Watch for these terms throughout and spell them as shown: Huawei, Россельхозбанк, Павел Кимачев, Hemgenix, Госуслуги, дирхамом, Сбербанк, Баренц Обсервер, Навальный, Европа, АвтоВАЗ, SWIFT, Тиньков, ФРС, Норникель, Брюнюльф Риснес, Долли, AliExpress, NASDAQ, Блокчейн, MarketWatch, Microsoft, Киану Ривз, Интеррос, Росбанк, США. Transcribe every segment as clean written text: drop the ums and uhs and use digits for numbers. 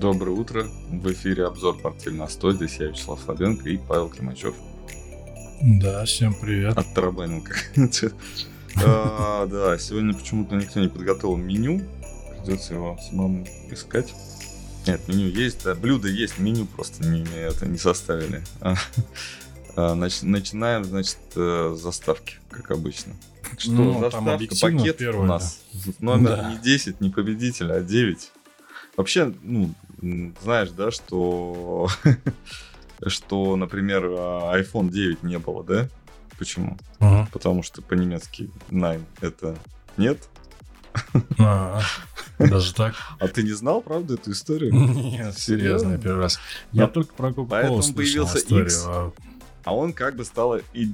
Доброе утро, в эфире обзор «Портфель на 100», здесь я, Вячеслав Слабенко и Павел Кимачев. Да, всем привет. Оттарабанил как-то. Да, сегодня почему-то никто не подготовил меню, придется его самому искать. Нет, меню есть, да, блюдо есть, меню просто не составили. Начинаем, значит, с заставки, как обычно. Что, заставка, пакет первый, у нас, да. Номер не 10, не победитель, а 9. Вообще, знаешь, да, что, например, iPhone 9 не было, да? Почему? Ага. Потому что по-немецки 9 это нет. А, даже так? А ты не знал, правда, эту историю? Нет, серьезно, я первый раз. Я только про Google Home слышал историю. А он как бы стал и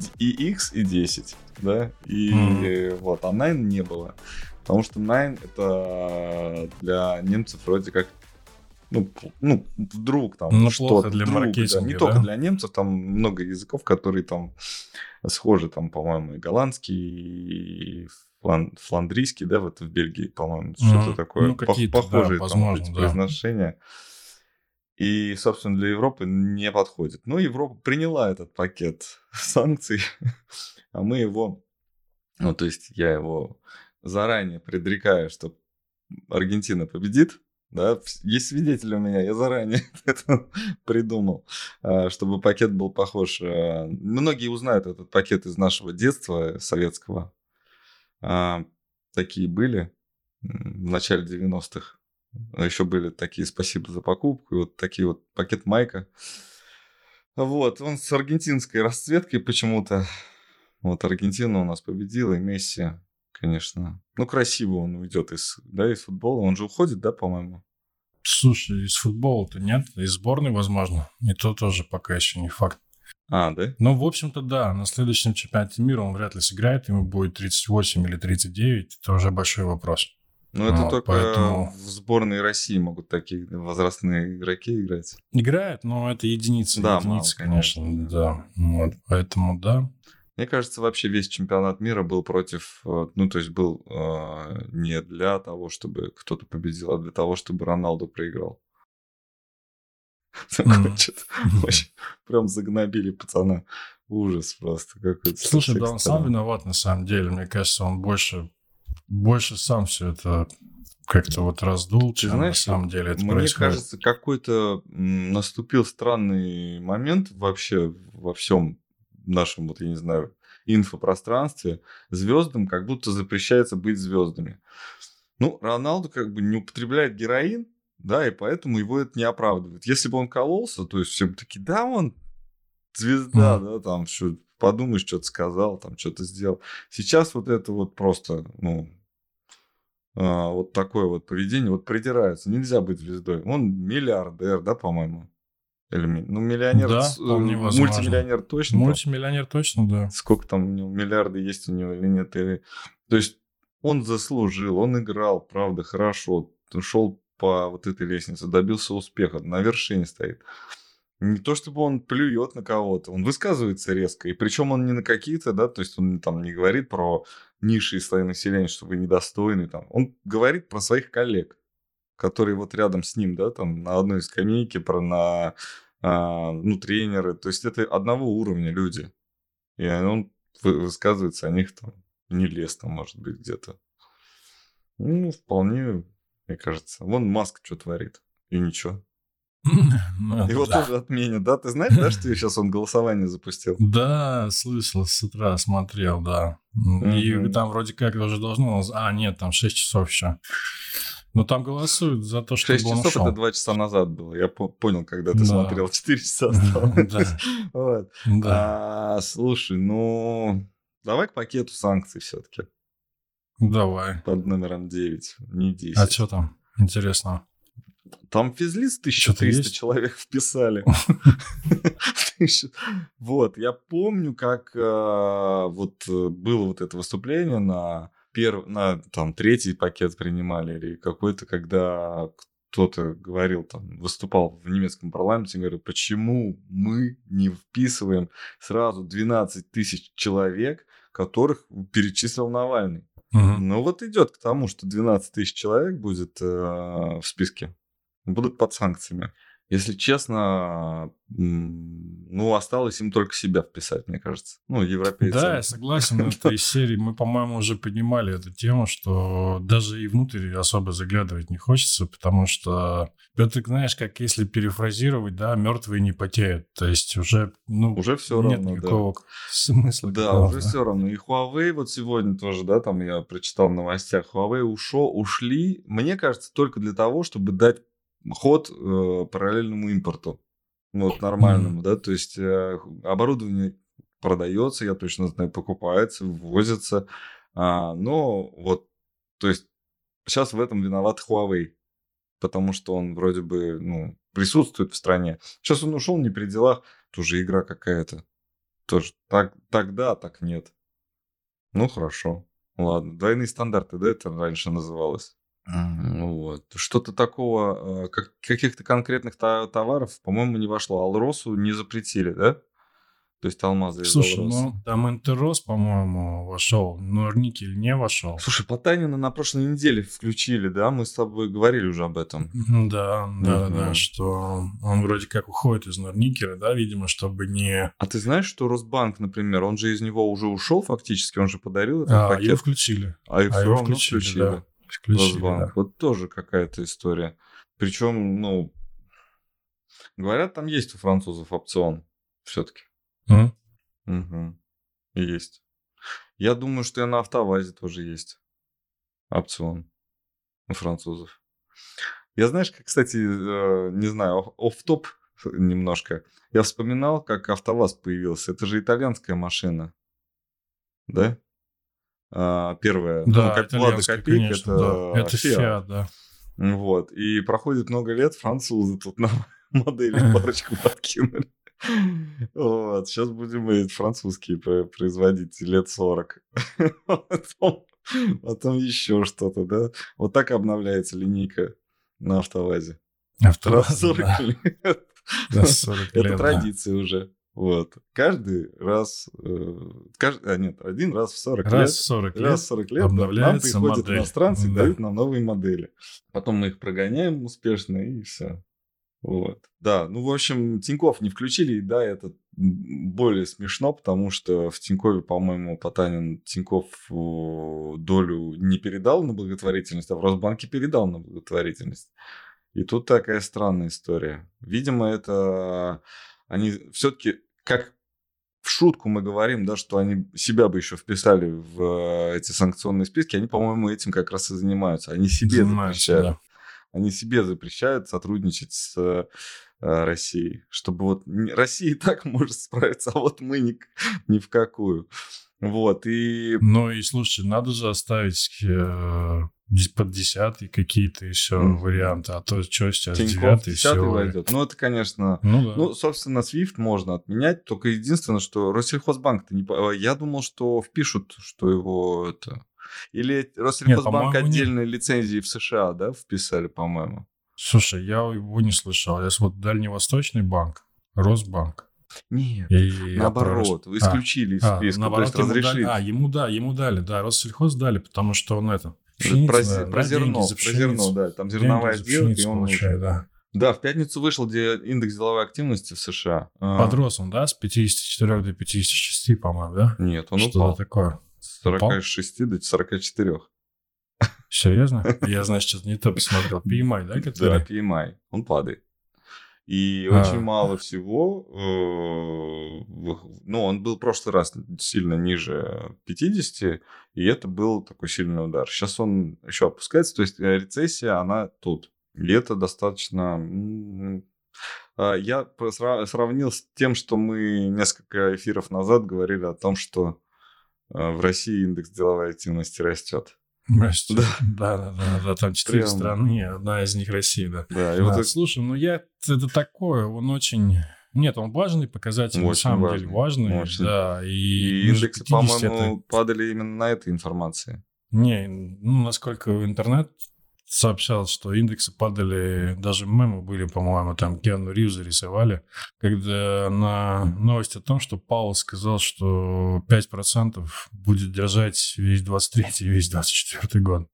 X, и 10, да? И вот, а 9 не было. Потому что 9 это для немцев вроде как, вдруг там... Ну, плохо для маркетинга, да? Не только для немцев, там много языков, которые там схожи, там, по-моему, и голландский, и фландрийский, да, вот в Бельгии, по-моему, что-то такое. Ну, какие-то, похожие, да, возможно, там, да, произношения. И, собственно, для Европы не подходит. Но Европа приняла этот пакет санкций, а мы его... Ну, то есть я его... заранее предрекаю, что Аргентина победит, да, есть свидетели у меня, я заранее это придумал, чтобы пакет был похож. Многие узнают этот пакет из нашего детства советского. Такие были в начале 90-х. Еще были такие «Спасибо за покупку», и вот такие вот пакет майка. Вот, он с аргентинской расцветкой почему-то. Вот Аргентина у нас победила, и Месси... Конечно. Ну, красиво он уйдет из футбола. Он же уходит, да, по-моему? Слушай, из футбола-то нет. Из сборной, возможно. И то тоже пока еще не факт. А, да? Ну, в общем-то, да. На следующем чемпионате мира он вряд ли сыграет. Ему будет 38 или 39. Это уже большой вопрос. Ну, это только поэтому... в сборной России могут такие возрастные игроки играть. Играют, но это единицы. Да, единицы, мало, конечно. Да. Вот, поэтому, да. Мне кажется, вообще весь чемпионат мира был против... Ну, то есть был не для того, чтобы кто-то победил, а для того, чтобы Роналду проиграл. Такой что-то... Прям загнобили пацана. Ужас просто какой-то. Слушай, да, он сам виноват на самом деле. Мне кажется, он больше сам все это как-то вот раздул, чем на самом деле это происходит. Мне кажется, какой-то наступил странный момент вообще во всем нашем, вот я не знаю, инфопространстве, звездам как будто запрещается быть звездами. Ну, Роналду как бы не употребляет героин, да, и поэтому его это не оправдывает. Если бы он кололся, то есть все бы такие, да, он звезда, да, там, что, подумаешь, что-то сказал, там, что-то сделал. Сейчас вот это вот просто, вот такое вот поведение, вот придирается. Нельзя быть звездой. Он миллиардер, да, по-моему. Миллионер, да, мультимиллионер точно. Мультимиллионер точно, да. Сколько там миллиарды есть у него или нет. То есть он заслужил, он играл, правда, хорошо. Шел по вот этой лестнице, добился успеха, на вершине стоит. Не то чтобы он плюет на кого-то, он высказывается резко. И причем он не на какие-то, да, то есть он там не говорит про ниши и слои населения, что вы недостойны. Там. Он говорит про своих коллег, которые вот рядом с ним, да, там на одной скамейке, тренеры. То есть это одного уровня люди. И он высказывается о них там нелестно, может быть, где-то. Ну, вполне, мне кажется. Вон Маск что творит, и ничего. Его тоже отменят, да? Ты знаешь, да, что сейчас он голосование запустил? Да, слышал, с утра смотрел, да. И там вроде как уже должно... А, нет, там 6 часов еще. Но там голосуют за то, чтобы он ушел. 6 часов это 2 часа назад было. Я понял, когда ты смотрел. 4 часа осталось. Слушай, давай к пакету санкций все-таки. Давай. Под номером 9, не 10. А что там интересно? Там физлиц 1300 человек вписали. Вот, я помню, как вот было вот это выступление на... там третий пакет принимали или какой-то, когда кто-то говорил, там, выступал в немецком парламенте и говорил, почему мы не вписываем сразу 12 тысяч человек, которых перечислил Навальный. Угу. Ну вот идет к тому, что 12 тысяч человек будет в списке. будут под санкциями. Если честно, ну, осталось им только себя вписать, мне кажется. Ну, европейцам. Да, я согласен. Это из серии. Мы, по-моему, уже поднимали эту тему, что даже и внутрь особо заглядывать не хочется, потому что это, знаешь, как если перефразировать, да, мертвые не потеют. То есть уже, ну, уже все нет равно, никакого да. смысла. Да, какого-то. Уже все равно. И Huawei вот сегодня тоже, да, там я прочитал в новостях, Huawei ушли, мне кажется, только для того, чтобы дать ход параллельному импорту, ну, вот нормальному, да, то есть оборудование продается, я точно знаю, покупается, ввозится, но вот, то есть сейчас в этом виноват Huawei, потому что он вроде бы, ну, присутствует в стране. Сейчас он ушел не при делах, тоже игра какая-то, тоже так, тогда так нет. Ну, хорошо, ладно, двойные стандарты, да, это раньше называлось. Вот. Что-то такого, каких-то конкретных товаров, по-моему, не вошло. Алросу не запретили, да? То есть алмазы из Алроса. Слушай, ну там Интеррос, по-моему, вошел, Норникель не вошел. Слушай, Потанина на прошлой неделе включили, да? Мы с тобой говорили уже об этом. Да, что он вроде как уходит из Норникеля, да, видимо, чтобы не... А ты знаешь, что Росбанк, например, он же из него уже ушел фактически, он же подарил этот пакет. Его включили. А его включили. Да. Да. Вот тоже какая-то история. Причем, ну, говорят, там есть у французов опцион все-таки. Есть. Я думаю, что и на АвтоВАЗе тоже есть опцион у французов. Я, знаешь, как, кстати, не знаю, офф-топ немножко. Я вспоминал, как АвтоВАЗ появился. Это же итальянская машина. Да? Первая, да, ну, Лада Копейка, конечно, это Fiat, да. Вот, и проходит много лет, французы тут нам модели парочку подкинули. Вот, сейчас будем и французские производить лет 40. Потом еще что-то, да. Вот так обновляется линейка на АвтоВАЗе. АвтоВАЗ, 40 лет. Это традиция уже. Вот. Каждый раз... один раз в 40 лет. Раз в 40 лет нам приходят иностранцы и дают нам новые модели. Потом мы их прогоняем успешно, и все. Вот. Да, ну, в общем, Тиньков не включили, и да, это более смешно, потому что в Тинькове, по-моему, Потанин Тиньков долю не передал на благотворительность, а в Росбанке передал на благотворительность. И тут такая странная история. Видимо, это... Они все-таки, как в шутку мы говорим, да, что они себя бы еще вписали в эти санкционные списки, они, по-моему, этим как раз и занимаются. Они себе запрещают. Да. Они себе запрещают сотрудничать с Россией. Чтобы вот Россия и так может справиться, а вот мы ни в какую. Вот, и... Ну и слушай, надо же оставить... под 10-й какие-то еще варианты, а то что сейчас Тиньков 9-й все войдет. Ну, это, конечно... Ну, собственно, SWIFT можно отменять, только единственное, что Россельхозбанк-то не... Я думал, что впишут, что его это... Или Россельхозбанк отдельные лицензии в США, да, вписали, по-моему? Слушай, я его не слышал. Если вот Дальневосточный банк, Росбанк. Нет, и наоборот, исключили из списка, то есть разрешили. Ему дали, да, Россельхоз дали, потому что он это... Про зерно, да, там зерновая сделка, и он получает, да. Да, в пятницу вышел индекс деловой активности в США. Подрос он, да, с 54 до 56, по-моему, да? Нет, он что-то упал. Что такое? С 46 до 44. Серьезно? Я, значит, что-то не то посмотрел. PMI, да? Который? Да, PMI, он падает. И очень мало всего, ну, он был в прошлый раз сильно ниже 50, и это был такой сильный удар. Сейчас он еще опускается, то есть рецессия, она тут. И это достаточно... Я сравнил с тем, что мы несколько эфиров назад говорили о том, что в России индекс деловой активности растет. Да, там 4 страны, одна из них Россия, да. Да, и вот это... Слушай, ну я, это такое, он очень, нет, он важный показатель, очень на самом деле важный, очень. Да. И индексы, по-моему, падали именно на этой информации. Не, ну, насколько интернет сообщал, что индексы падали, даже мемы были, по-моему, там Киану Ривза рисовали, когда на новость о том, что Пауэлл сказал, что 5% будет держать весь 23-й, весь 24-й год.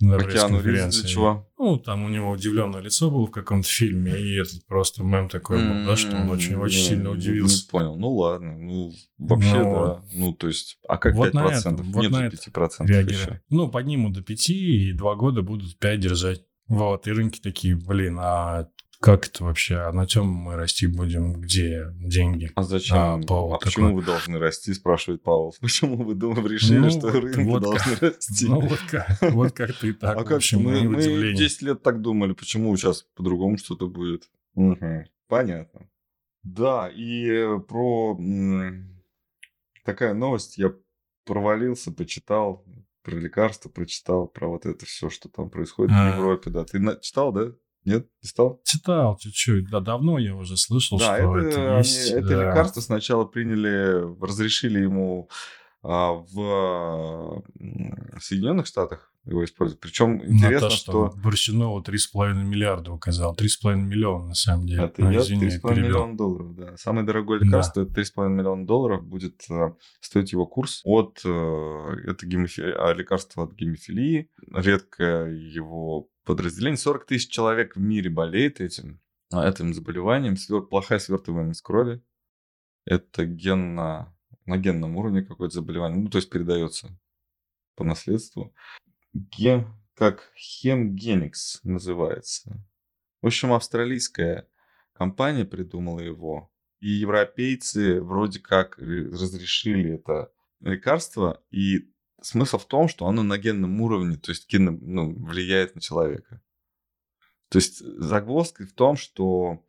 на пресс-конференции. Для чего? Ну, там у него удивленное лицо было в каком-то фильме, и этот просто мем такой был, да, что он очень-очень сильно удивился. Не понял, ну ладно, ну вообще, да, ну то есть, а как вот 5%? Нет же 5% еще. Ну, подниму до 5, и 2 года будут 5 держать. Вот, и рынки такие, блин, а как это вообще? А на чем мы расти будем? Где деньги? А зачем? Пауэлл, а почему такой... вы должны расти, спрашивает Пауэлл. Почему вы решили, ну, что рынки вот должны расти? Ну вот как ты так. А как же мы 10 лет так думали, почему сейчас по-другому что-то будет? Угу. Понятно. Да, и про такая новость. Я провалился, почитал, про лекарства прочитал, про вот это все, что там происходит в Европе. Да. Ты читал, да? Нет, не стал? Читал чуть-чуть, да, давно я уже слышал, да, что это есть. Это лекарство сначала приняли, разрешили ему в Соединенных Штатах его использовать. Причем интересно, то, что... Борщинову 3,5 миллиарда указал, 3,5 миллиона на самом деле. Это $3,5 миллиона, да. Самое дорогое лекарство, это $3,5 миллиона будет стоить его курс. Это лекарство от гемофилии, редкое его подразделение. 40 тысяч человек в мире болеет этим заболеванием. Плохая свертываемость крови. Это на генном уровне какое-то заболевание. Ну, то есть передается по наследству. Как Hemgenix называется. В общем, австралийская компания придумала его. И европейцы вроде как разрешили это лекарство. И смысл в том, что оно на генном уровне, то есть влияет на человека. То есть загвоздка в том, что,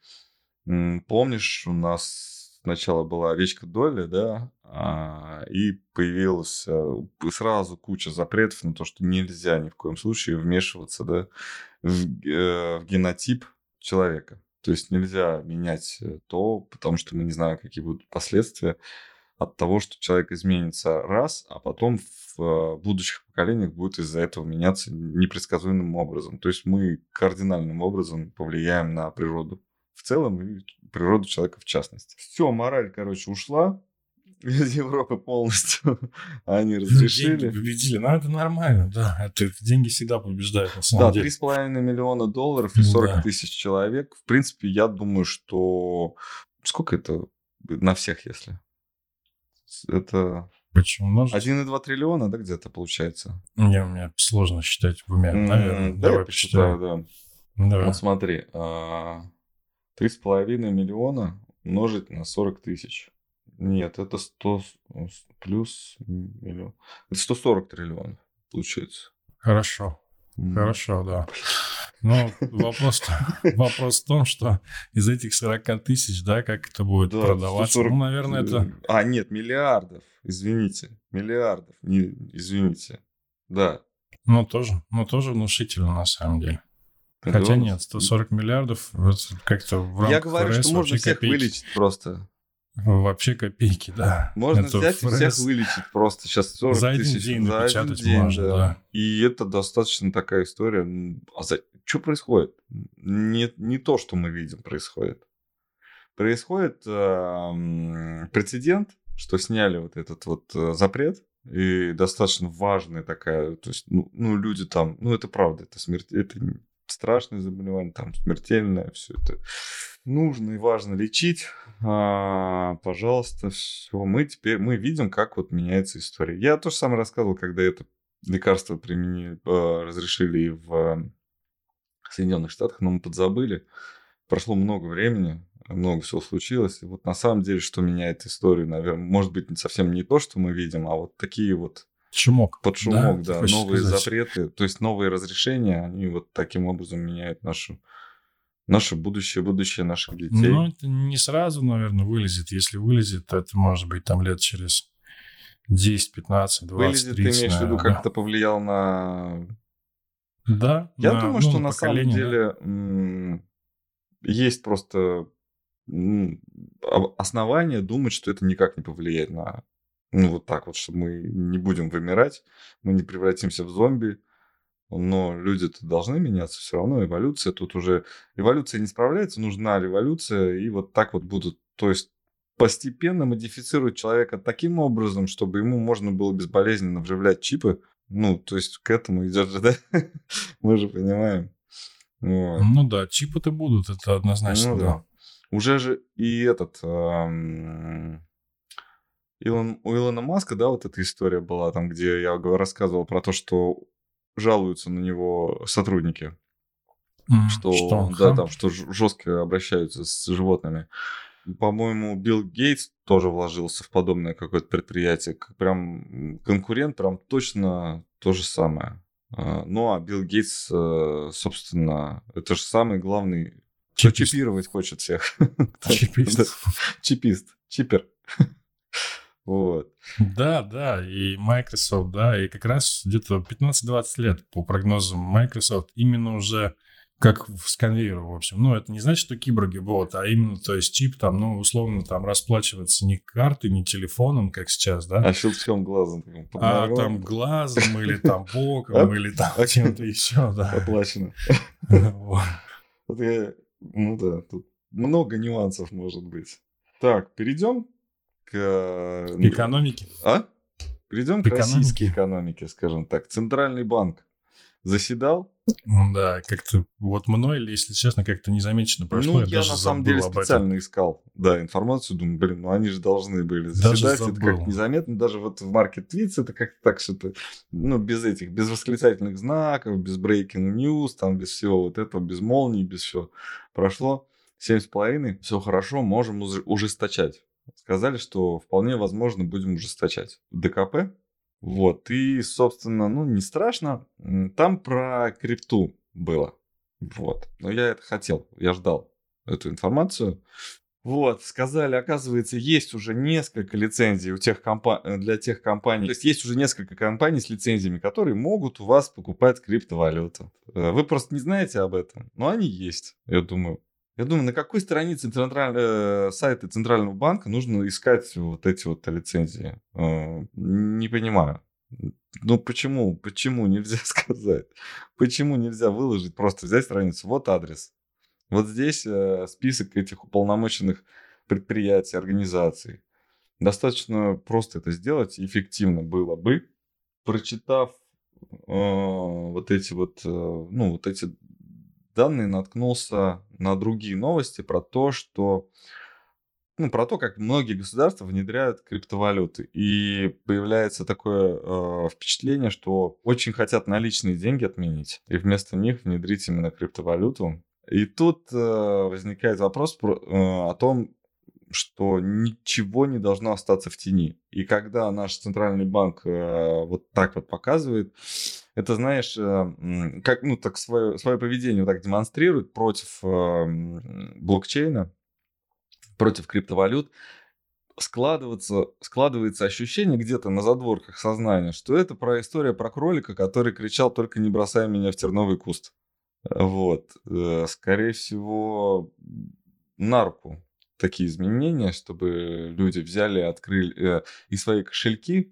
помнишь, у нас сначала была речка Долли, да, и появилась сразу куча запретов на то, что нельзя ни в коем случае вмешиваться, да, в генотип человека. То есть нельзя менять то, потому что мы не знаем, какие будут последствия от того, что человек изменится раз, а потом в будущих поколениях будет из-за этого меняться непредсказуемым образом. То есть мы кардинальным образом повлияем на природу в целом и природу человека в частности. Все, мораль, ушла из Европы полностью. Они разрешили. Деньги победили. Но это нормально, да. Это деньги всегда побеждают, на самом деле. Да, $3,5 миллиона и 40 тысяч человек. В принципе, я думаю, что... Сколько это на всех, если... Это 1,2 триллиона, да, где-то получается? Не, у меня сложно считать в уме, наверное. Давай посчитаем. Да. Давай. Вот смотри, 3,5 миллиона умножить на 40 тысяч. Нет, это 100 плюс миллион. Это 140 триллионов получается. Хорошо. Хорошо, да. Но вопрос в том, что из этих 40 тысяч, да, как это будет продаваться? 140... Ну, наверное, это... А, нет, миллиардов, извините. Миллиардов, извините. Да. Ну, тоже внушительно, на самом деле. Хотя нет, 140 миллиардов, как-то в рамках... Я говорю, ФРС, что можно всех вылечить просто. Вообще копейки, да. Можно взять и всех вылечить просто. Сейчас 40 за тысяч. За один день можно, да. И это достаточно такая история. Что происходит? Не то, что мы видим, происходит. Происходит прецедент, что сняли вот этот вот запрет. И достаточно важная такая... То есть, люди там... это правда, это смерть... Это страшное заболевание, там смертельное, все это нужно и важно лечить. Пожалуйста, все. Мы теперь видим, как вот меняется история. Я тоже сам рассказывал, когда это лекарство разрешили в Соединенных Штатах, но мы подзабыли. Прошло много времени, много всего случилось. И вот на самом деле, что меняет историю, наверное, может быть, совсем не то, что мы видим, а вот такие вот шумок. Под шумок, да. Новые запреты, то есть новые разрешения, они вот таким образом меняют наше будущее наших детей. Ну, это не сразу, наверное, вылезет. Если вылезет, то это может быть там лет через 10, 15, 20, 30. Вылезет, ты имеешь в виду, как это повлияло на... Да. Я думаю, что на самом деле есть просто основания думать, что это никак не повлияет на... вот так вот, что мы не будем вымирать, мы не превратимся в зомби, но люди-то должны меняться все равно, эволюция тут уже... Эволюция не справляется, нужна революция, и вот так вот будут, то есть постепенно модифицировать человека таким образом, чтобы ему можно было безболезненно вживлять чипы Ну, то есть к этому идет же, да? Мы же понимаем. Вот. Ну да, чипы-то будут, это однозначно, ну, да. Да. Уже же и этот... у Илона Маска, да, вот эта история была, там, где я рассказывал про то, что жалуются на него сотрудники. Что, да, там, что жестко обращаются с животными. По-моему, Билл Гейтс тоже вложился в подобное какое-то предприятие. Прям конкурент, прям точно то же самое. Ну, а Билл Гейтс, собственно, это же самый главный... Чипист. Чипировать хочет всех. Чипист. Чипист. Чипер. Вот. Да, да, и Microsoft, да, и как раз где-то 15-20 лет по прогнозам Microsoft именно уже как с конвейера, в общем. Ну, это не значит, что киборги будут, а именно, то есть чип там, ну, условно, там расплачиваться не картой, не телефоном, как сейчас, да? А щелчком глазом. А там глазом или там боком или там чем-то еще, да. Оплачено. Ну да, тут много нюансов может быть. Так, перейдем к экономике. А? Перейдем к российской экономике, скажем так. Центральный банк заседал. Да, как-то вот мной, если честно, как-то незамечено прошло. Ну, я на самом деле специально искал, да, информацию, думаю, блин, ну они же должны были заседать, это как незаметно, даже вот в MarketWatch это как-то так что-то, ну, без этих, без восклицательных знаков, без breaking news, там, без всего вот этого, без молний, без всего. Прошло 7,5, все хорошо, можем ужесточать. Сказали, что вполне возможно будем ужесточать. ДКП. Вот, и, собственно, ну, не страшно. Там про крипту было. Вот. Но я это хотел, я ждал эту информацию. Вот, сказали, оказывается, есть уже несколько лицензий у тех для тех компаний. То есть, есть уже несколько компаний с лицензиями, которые могут у вас покупать криптовалюту. Вы просто не знаете об этом, но они есть, я думаю. Я думаю, на какой странице сайта Центрального банка нужно искать вот эти вот лицензии? Не понимаю. Ну, почему? Почему нельзя сказать? Почему нельзя выложить, просто взять страницу? Вот адрес. Вот здесь список этих уполномоченных предприятий, организаций. Достаточно просто это сделать, эффективно было бы, прочитав вот эти данные, наткнулся на другие новости про то, что, ну, про то, как многие государства внедряют криптовалюты. И появляется такое впечатление, что очень хотят наличные деньги отменить и вместо них внедрить именно криптовалюту. И тут возникает вопрос о том, что ничего не должно остаться в тени. И когда наш Центральный банк вот так вот показывает, это, знаешь, как, ну, так свое поведение вот так демонстрирует против блокчейна, против криптовалют, складывается ощущение где-то на задворках сознания, что это история про кролика, который кричал: «Только не бросай меня в терновый куст». Вот. Скорее всего, на руку такие изменения, чтобы люди взяли, открыли и свои кошельки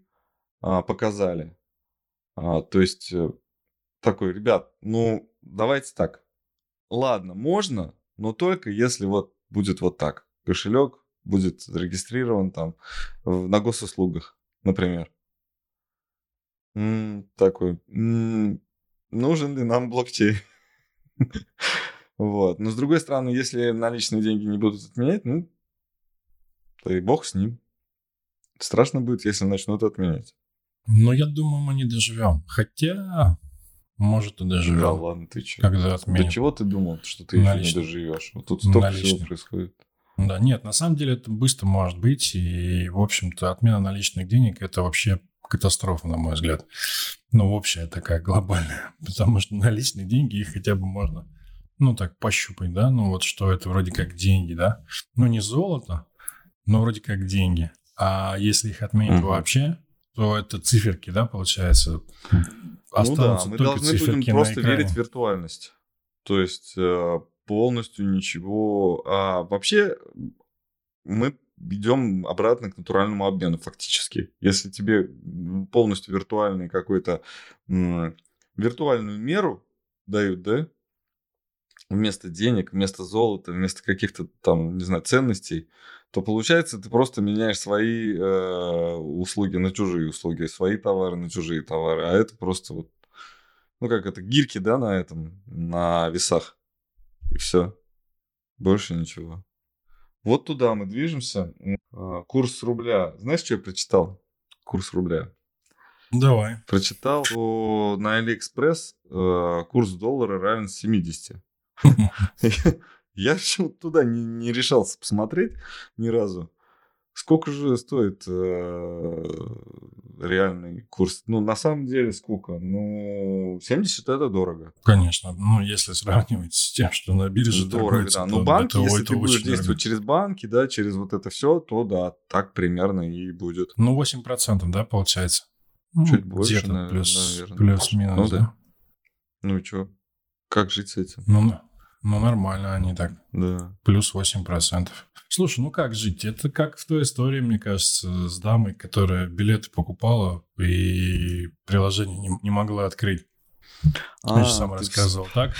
показали. То есть такой: ребят, ну давайте так. Ладно, можно, но только если вот будет вот так. Кошелек будет зарегистрирован там на госуслугах, например. Такой: нужен ли нам блокчейн? Вот. Но с другой стороны, если наличные деньги не будут отменять, ну, то и бог с ним. Страшно будет, если начнут отменять. Но я думаю, мы не доживем. Хотя, может, и доживем. Да ладно, ты чего? Когда отменим. До чего ты думал, что ты еще не доживешь? Вот тут столько всего происходит. Да, нет, на самом деле это быстро может быть. И, в общем-то, отмена наличных денег – это вообще катастрофа, на мой взгляд. Ну, общая такая, глобальная. Потому что наличные деньги, их хотя бы можно... Ну, так, пощупать, да? Ну, вот что это вроде как деньги, да? Ну, не золото, но вроде как деньги. А если их отменят вообще, то это циферки, да, получается? Останутся, ну да, мы должны будем просто верить в виртуальность. То есть, полностью ничего... А вообще, мы идем обратно к натуральному обмену фактически. Если тебе полностью виртуальный какой-то... Виртуальную меру дают, да? вместо денег, вместо золота, вместо каких-то там, не знаю, ценностей, то получается, ты просто меняешь свои услуги на чужие услуги, свои товары на чужие товары. А это просто вот, ну как это, гирьки, да, на этом, на весах. И все. Больше ничего. Вот туда мы движемся. Курс рубля. Знаешь, что я прочитал? Курс рубля. Давай. Прочитал, что на AliExpress курс доллара равен 70. Я почему-то туда не решался посмотреть ни разу. Сколько же стоит реальный курс? Ну, на самом деле, сколько? Ну, 70 – это дорого. Конечно. Ну, если сравнивать с тем, что на бирже торгуется, да. Ну, банки, если ты будешь действовать через банки, да, через вот это все, то да, так примерно и будет. Ну, 8%, да, получается? Чуть больше, где-то, наверное. Плюс-минус, ну, да. Ну и что? Как жить с этим? Ну, нормально они так. Да. Плюс 8%. Слушай, ну как жить? Это как в той истории, мне кажется, с дамой, которая билеты покупала и приложение не могла открыть. Я же сам рассказывал. Так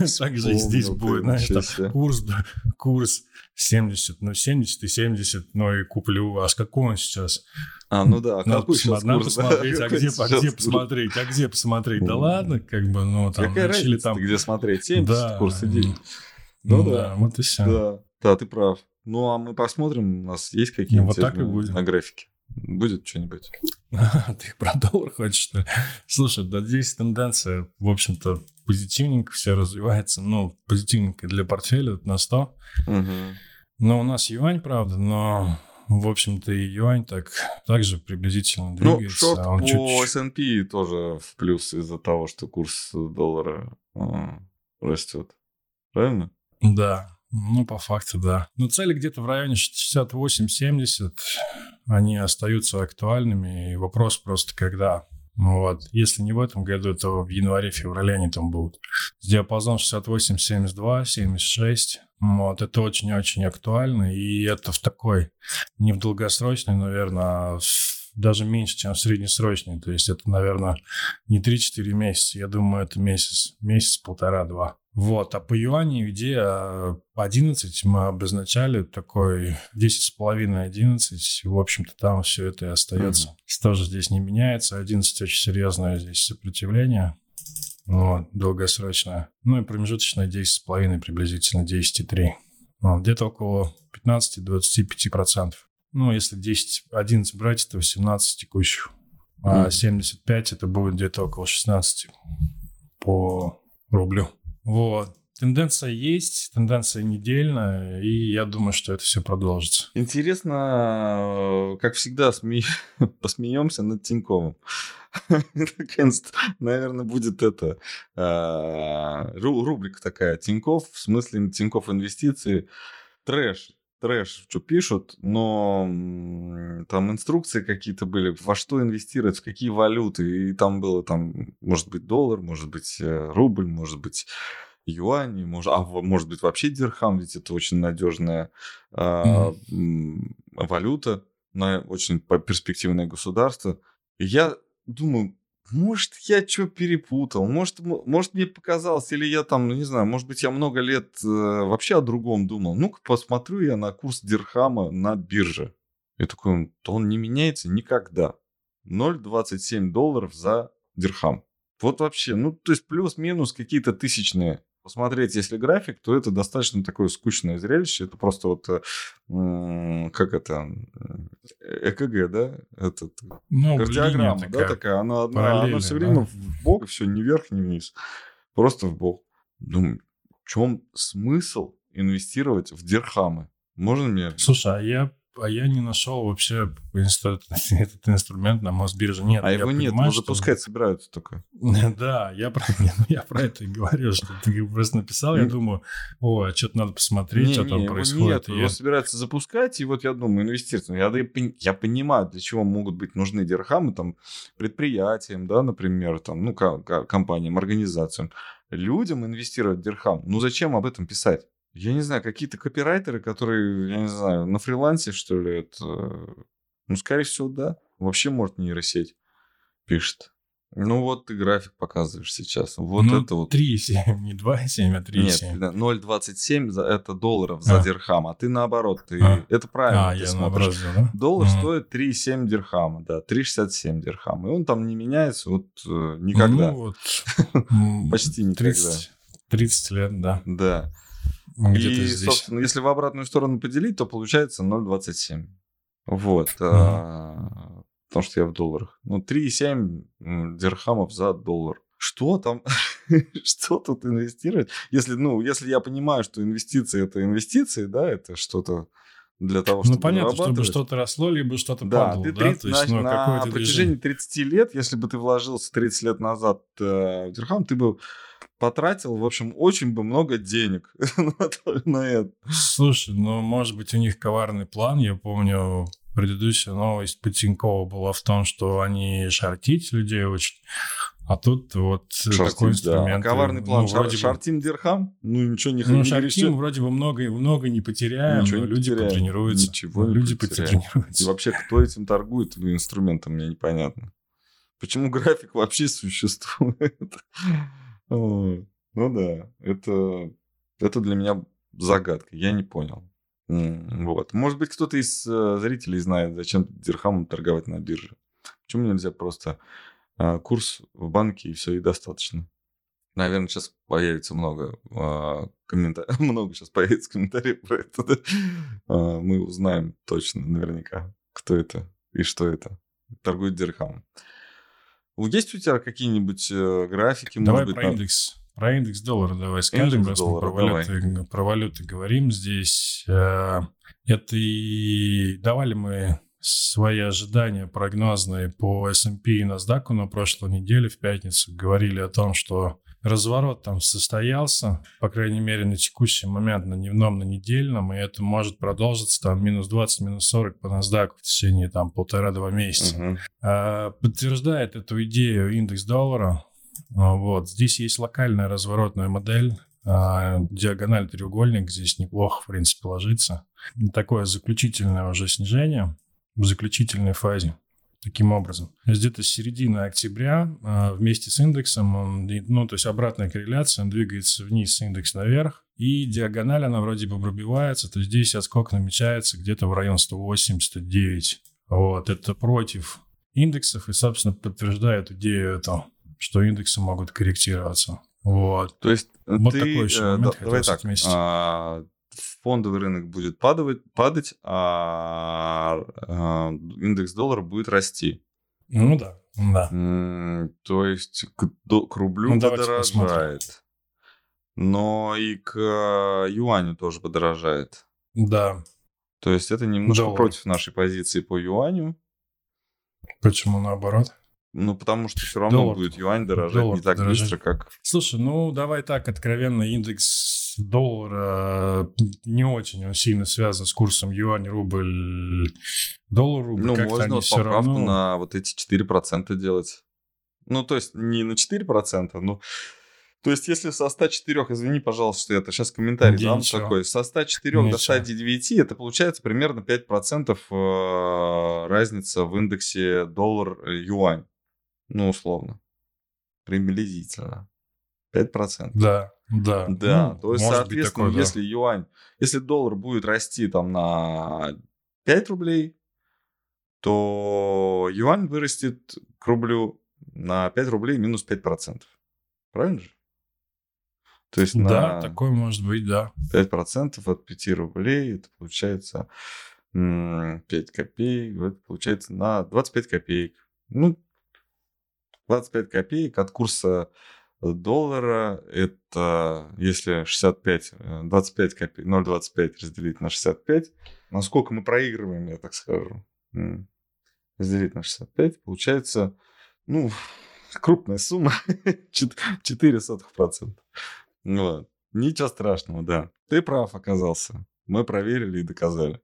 же здесь будет. Курс 70. Ну, 70 и 70, но и куплю. А с какой он сейчас? А, ну да. Надо посмотреть, а где посмотреть? А где посмотреть? Да ладно, как бы, ну там... Какая разница, где смотреть? 70 курс и 9. Ну да, вот и все. Да, ты прав. Ну, а мы посмотрим, у нас есть какие-нибудь на графике. Будет что-нибудь. Ты про доллар хочешь, что ли? Слушай, да, здесь тенденция, в общем-то, позитивненько все развивается. Ну, позитивненько для портфеля на 100. Угу. Но у нас юань, правда, но, в общем-то, и юань так же приблизительно двигается. Ну, шорт по S&P тоже в плюс из-за того, что курс доллара растет. Правильно? Да. Ну, по факту, да. Но цели где-то в районе 68-70, они остаются актуальными. И вопрос просто, когда. Вот. Если не в этом году, то в январе-феврале они там будут. Диапазон 68-72, 76. Вот. Это очень-очень актуально. И это в такой, не в долгосрочной, наверное, а даже меньше, чем в среднесрочной. То есть это, наверное, не 3-4 месяца. Я думаю, это месяц, полтора-два. Вот, а по юаню, где 11 мы обозначали, такой 10,5-11, в общем-то, там все это и остается. Mm-hmm. Тоже здесь не меняется, 11 очень серьезное здесь сопротивление, вот, долгосрочное. Ну и промежуточное 10,5, приблизительно 10,3. Вот, где-то около 15-25%. Ну, если 10-11 брать, то 17 текущих. Mm-hmm. А 75 это будет где-то около 16 по рублю. Вот. Тенденция есть, тенденция недельная, и я думаю, что это все продолжится. Интересно, как всегда, посмеемся над Тиньковым. Наконец-то, наверное, будет это рубрика такая. Тиньков, в смысле Тиньков инвестиции, трэш, что пишут, но там инструкции какие-то были, во что инвестировать, в какие валюты, и там было, там, может быть, доллар, может быть, рубль, может быть, юань, может быть, вообще дирхам, ведь это очень надежная валюта, на очень перспективное государство. И я думаю, может, я что перепутал, может, мне показалось, или я там, не знаю, может быть, я много лет вообще о другом думал. Ну-ка, посмотрю я на курс дирхама на бирже. И такой, то он не меняется никогда. 0,27 долларов за дирхам. Вот вообще, ну, то есть плюс-минус какие-то тысячные. Посмотреть, если график, то это достаточно такое скучное зрелище. Это просто вот, как это, ЭКГ, да? Ну, кардиограмма, да, такая. Она все время вбок, все ни вверх, ни вниз. Просто вбок. Думаю, в чем смысл инвестировать в дирхамы? Можно мне... Слушай, а я не нашел вообще этот инструмент на Мосбирже. Нет, а его нет, может, пускать собираются только. Да, я про это и говорю, что ты просто написал, я думаю, а что-то надо посмотреть, что там происходит. Нет, его собираются запускать, и вот я думаю, инвестировать. Я понимаю, для чего могут быть нужны дирхамы там, предприятиям, да, например, там, ну, компаниям, организациям. Людям инвестировать в дирхам, ну, зачем об этом писать? Я не знаю, какие-то копирайтеры, которые, я не знаю, на фрилансе, что ли, это... Ну, скорее всего, да. Вообще, может, нейросеть пишет. Ну вот ты график показываешь сейчас. Вот ну, это вот 3,7, не 2,7, а 3,7. Да, 0,27 это долларов за дирхам, а ты наоборот. Ты... Это правильно, ты смотришь. Наоборот, да? Доллар стоит 3,7 дирхама, да, 3,67 дирхам. И он там не меняется вот никогда. Ну вот. Почти никогда. 30 лет, да. Да. Где-то и, здесь. Собственно, если в обратную сторону поделить, то получается 0,27. Вот. Потому что я в долларах. Ну, 3,7 дирхамов за доллар. Что там? Что тут инвестировать? Если, ну, если я понимаю, что инвестиции – это инвестиции, да, это что-то для того, чтобы понятно, чтобы что-то росло, либо что-то падало. Да, ты 30, да? То есть, на протяжении 30 лет, если бы ты вложился 30 лет назад в дирхам, ты бы потратил, в общем, очень бы много денег на это. Слушай, ну, может быть, у них коварный план. Я помню, предыдущая новость по Тинькову была в том, что они шортить людей очень. А тут вот шортим, такой инструмент. Да. Коварный план. Ну, шортим дирхам? Ну, ничего не храним. Ну, шортим вроде бы много не потеряем, ничего но не люди потеряем. Потренируются. Ничего не люди потренируются. И вообще, кто этим торгует инструментом, мне непонятно. Почему график вообще существует? Ну да, это для меня загадка, я не понял. Вот. Может быть, кто-то из зрителей знает, зачем дирхамом торговать на бирже. Почему нельзя просто курс в банке и все, и достаточно? Наверное, сейчас появится много комментариев про это. Да? Мы узнаем точно, наверняка, кто это и что это. Торгует дирхамом. Есть у тебя какие-нибудь графики? Давай может быть, про индекс. Про индекс доллара давай скажем, раз мы про валюты говорим здесь. Это и давали мы свои ожидания прогнозные по S&P и NASDAQ на прошлой неделе в пятницу. Говорили о том, что разворот там состоялся, по крайней мере на текущий момент, на дневном, на недельном, и это может продолжиться там минус 20, минус 40 по NASDAQ в течение там 1,5-2 месяца. Подтверждает эту идею индекс доллара. Вот. Здесь есть локальная разворотная модель, диагональ треугольник, здесь неплохо, в принципе, ложится. Такое заключительное уже снижение в заключительной фазе. Таким образом, где-то с середины октября вместе с индексом, то есть обратная корреляция, он двигается вниз, индекс наверх, и диагональ, она вроде бы пробивается, то есть здесь отскок намечается где-то в район 108-109. Вот, это против индексов и, собственно, подтверждает идею эту, что индексы могут корректироваться. Вот. То есть вот ты, такой еще момент хотелось отметить. Фондовый рынок будет падать, а индекс доллара будет расти. Ну да. То есть к рублю подорожает. Но и к юаню тоже подорожает. Да. То есть это немножко против нашей позиции по юаню. Почему наоборот? Ну, потому что все равно будет юань дорожать не так быстро, как... Слушай, ну давай так, откровенно, индекс доллар не очень сильно связан с курсом юань-рубль, доллар-рубль. Ну, как-то можно вот поправку равно... на вот эти 4% делать. Ну, то есть, не на 4%, но... То есть, если со 104, извини, пожалуйста, что это сейчас комментарий дам такой, со 104 до 109, это получается примерно 5% разница в индексе доллар-юань. Ну, условно. Приблизительно. 5%. Да. То есть, соответственно, такое, если юань, если доллар будет расти там на 5 рублей, то юань вырастет к рублю на 5 рублей минус 5%. Правильно же? То есть на такое может быть, да. 5% от 5 рублей, это получается 5 копеек, это получается на 25 копеек. Ну, 25 копеек от курса доллара, это если 65, 25 копеек, 0,25 разделить на 65, насколько мы проигрываем, я так скажу, разделить на 65, получается, ну, крупная сумма, 0,04%. Вот. Ничего страшного, да. Ты прав оказался. Мы проверили и доказали.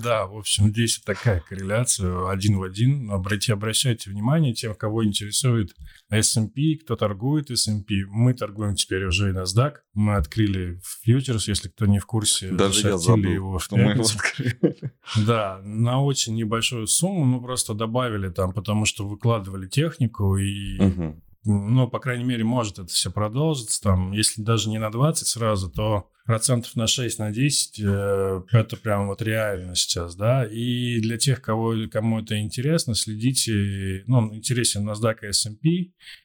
Да, в общем, здесь такая корреляция один в один. Обращайте внимание тем, кого интересует S&P, кто торгует S&P. Мы торгуем теперь уже и NASDAQ. Мы открыли фьючерс, если кто не в курсе. Даже я забыл, его что мы его открыли. Да, на очень небольшую сумму мы просто добавили там, потому что выкладывали технику и... Угу. Ну, по крайней мере, может это все продолжиться. Там, если даже не на 20 сразу, то процентов на 6, на 10 это прям вот реально сейчас, да. И для тех, кому это интересно, следите, ну, интересен NASDAQ и S&P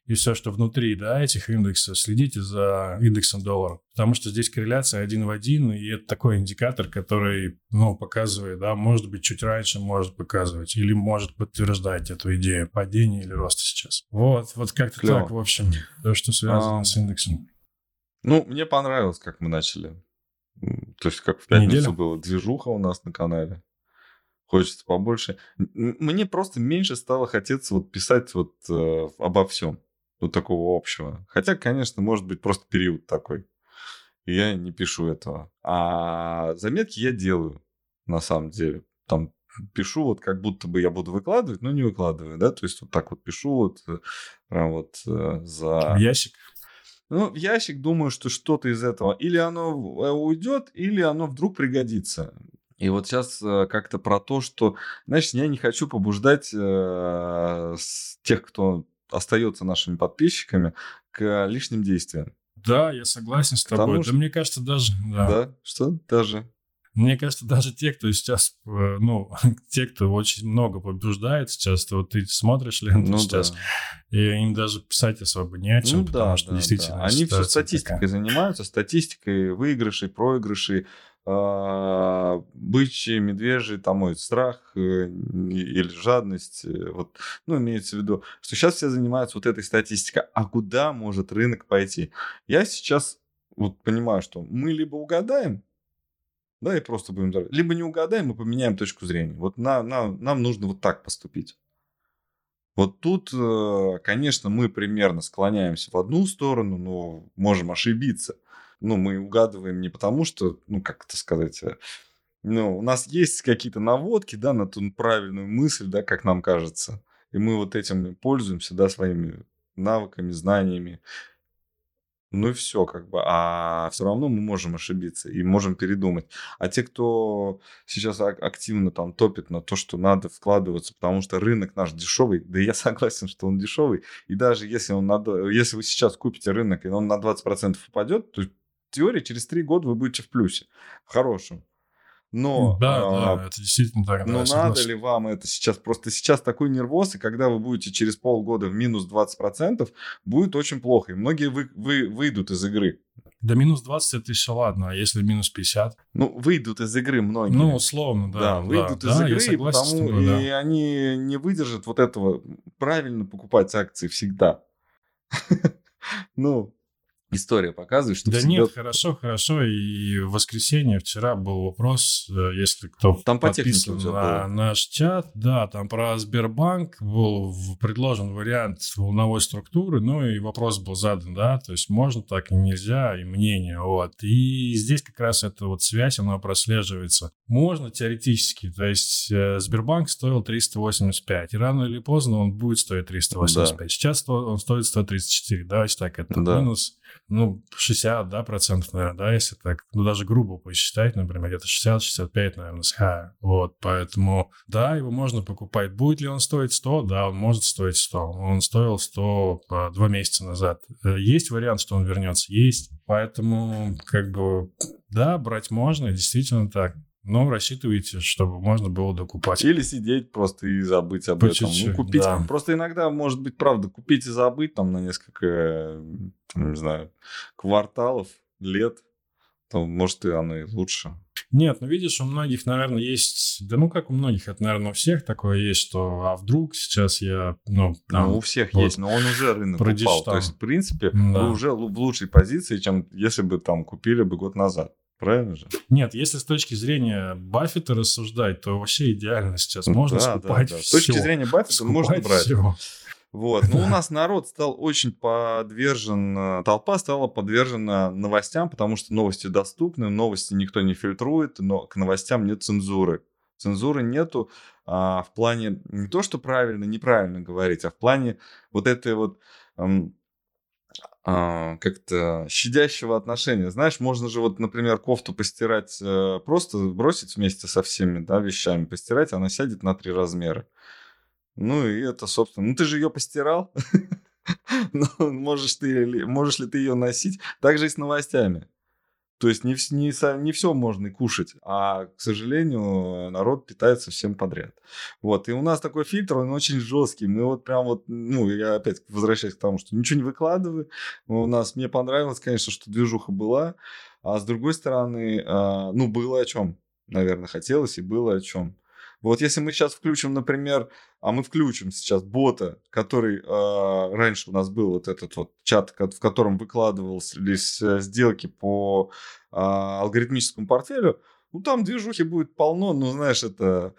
и все, что внутри, да, этих индексов, следите за индексом доллара. Потому что здесь корреляция один в один, и это такой индикатор, который, ну, показывает, да, может быть, чуть раньше может показывать или может подтверждать эту идею падения или роста сейчас. Вот как-то клево. Так, в общем, то, что связано с индексом. Ну, мне понравилось, как мы начали. То есть, как в пятницу было движуха у нас на канале. Хочется побольше. Мне просто меньше стало хотеться вот писать вот обо всем. Вот такого общего. Хотя, конечно, может быть, просто период такой. И я не пишу этого. А заметки я делаю, на самом деле. Там пишу вот как будто бы я буду выкладывать, но не выкладываю, да? То есть, вот так вот пишу вот прям вот за... Ящик. Ну, в ящик, думаю, что что-то из этого. Или оно уйдет, или оно вдруг пригодится. И вот сейчас как-то про то, что... Значит, я не хочу побуждать тех, кто остается нашими подписчиками, к лишним действиям. Да, я согласен с тобой. Потому что... Да, мне кажется, даже... Да, что даже... Мне кажется, даже те, кто сейчас, ну, те, кто очень много побуждает сейчас, то вот ты смотришь ленту, ну, сейчас, да. И им даже писать особо не о чем, ну, потому что действительно... Да. Они все статистикой занимаются, статистикой выигрышей, проигрышей, бычьи, медвежьи, там, и страх или жадность. Вот, ну, имеется в виду, что сейчас все занимаются вот этой статистикой. А куда может рынок пойти? Я сейчас вот понимаю, что мы либо угадаем, да, и просто будем... Либо не угадаем и поменяем точку зрения. Вот нам нужно вот так поступить. Вот тут, конечно, мы примерно склоняемся в одну сторону, но можем ошибиться. Ну, мы угадываем не потому, что... Ну, как это сказать... Ну, у нас есть какие-то наводки, да, на ту правильную мысль, да, как нам кажется. И мы вот этим пользуемся, да, своими навыками, знаниями. Ну и все, как бы. А все равно мы можем ошибиться и можем передумать. А те, кто сейчас активно там топит на то, что надо вкладываться, потому что рынок наш дешевый, да я согласен, что он дешевый. И даже если он если вы сейчас купите рынок, и он на 20% упадет, то в теории через 3 года вы будете в плюсе. В хорошем. Но, да, это действительно так. Но да, надо ли вам это сейчас? Просто сейчас такой нервоз, и когда вы будете через полгода в минус 20%, будет очень плохо. И многие выйдут из игры. Да, минус 20 это еще ладно, а если минус 50? Ну, выйдут из игры многие. Ну, условно, да. Да, выйдут из игры, и они не выдержат вот этого. Правильно покупать акции всегда. Ну... История показывает, что... Да нет, хорошо. И в воскресенье вчера был вопрос, если кто там подписан на наш чат, да, там про Сбербанк был предложен вариант волновой структуры, ну и вопрос был задан, да, то есть можно так и нельзя, и мнение, вот. И здесь как раз эта вот связь, она прослеживается. Можно теоретически, то есть Сбербанк стоил 385, и рано или поздно он будет стоить 385. Да. Сейчас он стоит 134, давайте так, это да. Минус... Ну, 60, да, процентов, наверное, да, если так, ну, даже грубо посчитать, например, где-то 60-65, наверное, с хая, вот, поэтому, да, его можно покупать, будет ли он стоить 100, да, он может стоить 100, он стоил 100 2 месяца назад, есть вариант, что он вернется, есть, поэтому, как бы, да, брать можно, действительно так. Но рассчитывайте, чтобы можно было докупать. Или сидеть просто и забыть об этом. Ну, купить. Да. Просто иногда, может быть, правда, купить и забыть там на несколько, там, не знаю, кварталов, лет. Там, может, и оно и лучше. Нет, ну видишь, у многих, наверное, есть... Да ну как у многих, это, наверное, у всех такое есть, что а вдруг сейчас я... Ну, там, ну у всех вот, есть, но он уже рынок упал. То есть, в принципе, да. Вы уже в лучшей позиции, чем если бы там купили бы год назад. Правильно же? Нет, если с точки зрения Баффета рассуждать, то вообще идеально сейчас. Можно скупать все. С точки зрения Баффета можно брать. Все. Вот. Но у нас народ стал очень подвержен, толпа стала подвержена новостям, потому что новости доступны, новости никто не фильтрует, но к новостям нет цензуры. Цензуры нету в плане не то, что правильно, неправильно говорить, а в плане вот этой вот как-то щадящего отношения. Знаешь, можно же вот, например, кофту постирать, просто бросить вместе со всеми, да, вещами, постирать, она сядет на 3 размера. Ну, и это, собственно... Ну, ты же ее постирал. Но можешь ли ты ее носить? Так же и с новостями. То есть не все можно и кушать. А, к сожалению, народ питается всем подряд. Вот. И у нас такой фильтр, он очень жесткий. Мы вот прям вот... Ну, я опять возвращаюсь к тому, что ничего не выкладываю. У нас... Мне понравилось, конечно, что движуха была. А с другой стороны, ну, было о чем. Наверное, хотелось и было о чем. Вот если мы сейчас включим, например, а мы включим сейчас бота, который раньше у нас был вот этот вот чат, в котором выкладывались сделки по алгоритмическому портфелю, ну там движухи будет полно, ну знаешь, это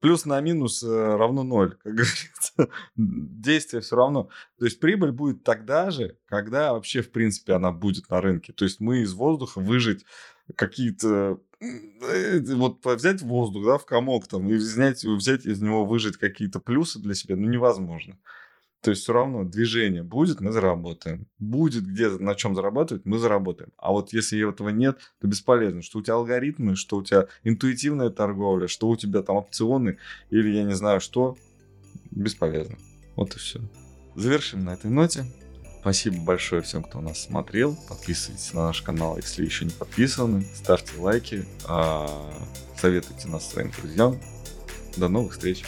плюс на минус равно 0, как говорится, действие все равно. То есть прибыль будет тогда же, когда вообще в принципе она будет на рынке. То есть мы из воздуха выжить какие-то... Вот взять воздух, да, в комок там, и взять из него, выжать какие-то плюсы для себя, ну, невозможно. То есть все равно движение будет, мы заработаем. Будет где-то на чем зарабатывать, мы заработаем. А вот если этого нет, то бесполезно. Что у тебя алгоритмы, что у тебя интуитивная торговля, что у тебя там опционы или я не знаю что, бесполезно. Вот и все. Завершим на этой ноте. Спасибо большое всем, кто нас смотрел. Подписывайтесь на наш канал, если еще не подписаны. Ставьте лайки, советуйте нас своим друзьям. До новых встреч!